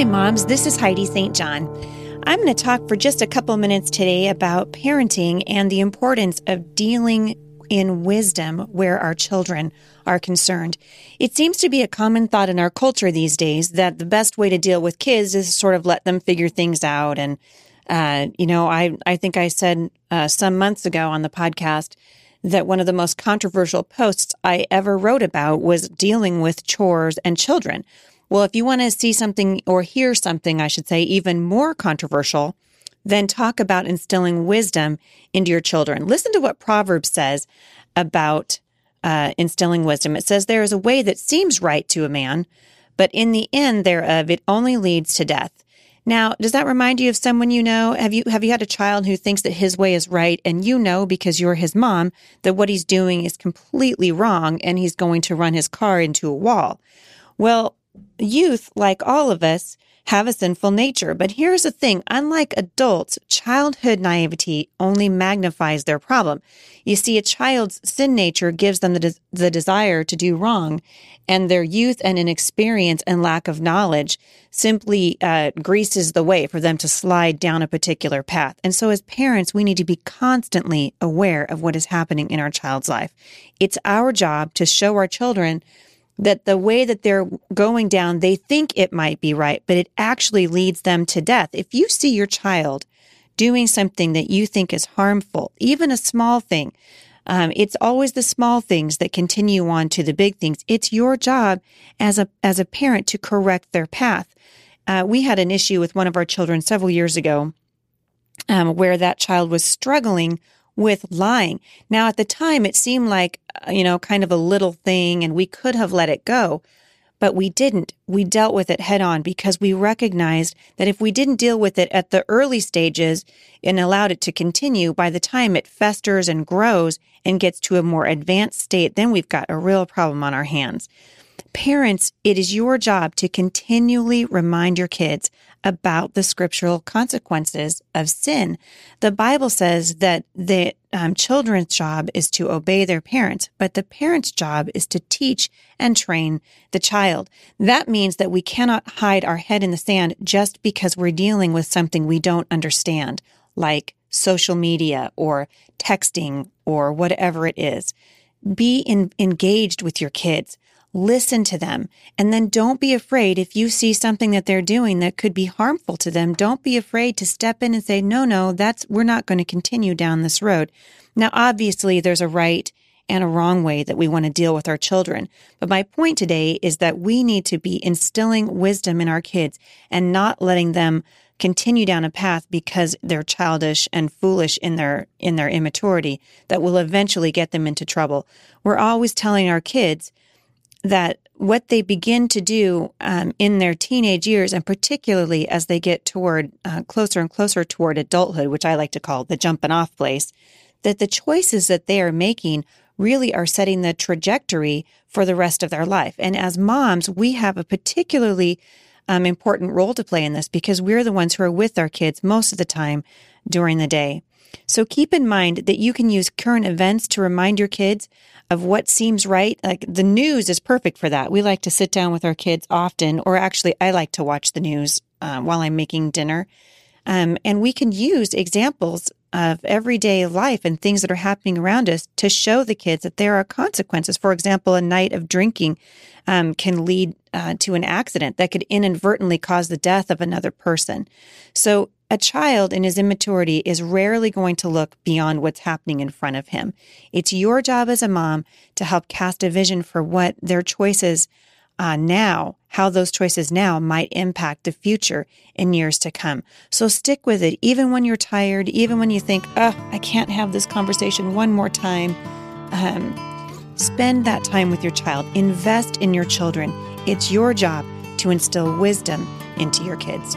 Hi, moms. This is Heidi St. John. I'm going to talk for just a couple minutes today about parenting and the importance of dealing in wisdom where our children are concerned. It seems to be a common thought in our culture these days that the best way to deal with kids is sort of let them figure things out. And, I think I said some months ago on the podcast that one of the most controversial posts I ever wrote about was dealing with chores and children. Well, if you want to see something or hear something, I should say, even more controversial, then talk about instilling wisdom into your children. Listen to what Proverbs says about instilling wisdom. It says, "There is a way that seems right to a man, but in the end thereof it only leads to death." Now, does that remind you of someone you know? Have you had a child who thinks that his way is right, and you know, because you're his mom, that what he's doing is completely wrong and he's going to run his car into a wall? Well, youth, like all of us, have a sinful nature. But here's the thing. Unlike adults, childhood naivety only magnifies their problem. You see, a child's sin nature gives them the desire to do wrong, and their youth and inexperience and lack of knowledge simply greases the way for them to slide down a particular path. And so as parents, we need to be constantly aware of what is happening in our child's life. It's our job to show our children that the way that they're going down, they think it might be right, but it actually leads them to death. If you see your child doing something that you think is harmful, even a small thing, it's always the small things that continue on to the big things. It's your job as a parent to correct their path. We had an issue with one of our children several years ago where that child was struggling with lying. Now, at the time, it seemed like, kind of a little thing, and we could have let it go, but we didn't. We dealt with it head on because we recognized that if we didn't deal with it at the early stages and allowed it to continue, by the time it festers and grows and gets to a more advanced state, then we've got a real problem on our hands. Parents, it is your job to continually remind your kids about the scriptural consequences of sin. The Bible says that the children's job is to obey their parents, but the parent's job is to teach and train the child. That means that we cannot hide our head in the sand just because we're dealing with something we don't understand, like social media or texting or whatever it is. Be engaged with your kids. Listen to them, and then don't be afraid if you see something that they're doing that could be harmful to them. Don't be afraid to step in and say, no, we're not going to continue down this road. Now, obviously, there's a right and a wrong way that we want to deal with our children. But my point today is that we need to be instilling wisdom in our kids and not letting them continue down a path because they're childish and foolish in their immaturity that will eventually get them into trouble. We're always telling our kids that what they begin to do in their teenage years, and particularly as they get toward closer and closer toward adulthood, which I like to call the jumping off place, that the choices that they are making really are setting the trajectory for the rest of their life. And as moms, we have a particularly important role to play in this because we're the ones who are with our kids most of the time during the day. So keep in mind that you can use current events to remind your kids of what seems right. Like the news is perfect for that. We like to sit down with our kids often, or actually I like to watch the news while I'm making dinner. And we can use examples of everyday life and things that are happening around us to show the kids that there are consequences. For example, a night of drinking can lead to an accident that could inadvertently cause the death of another person. So a child in his immaturity is rarely going to look beyond what's happening in front of him. It's your job as a mom to help cast a vision for what their choices now, how those choices now might impact the future in years to come. So stick with it, even when you're tired, even when you think, I can't have this conversation one more time. Spend that time with your child. Invest in your children. It's your job to instill wisdom into your kids.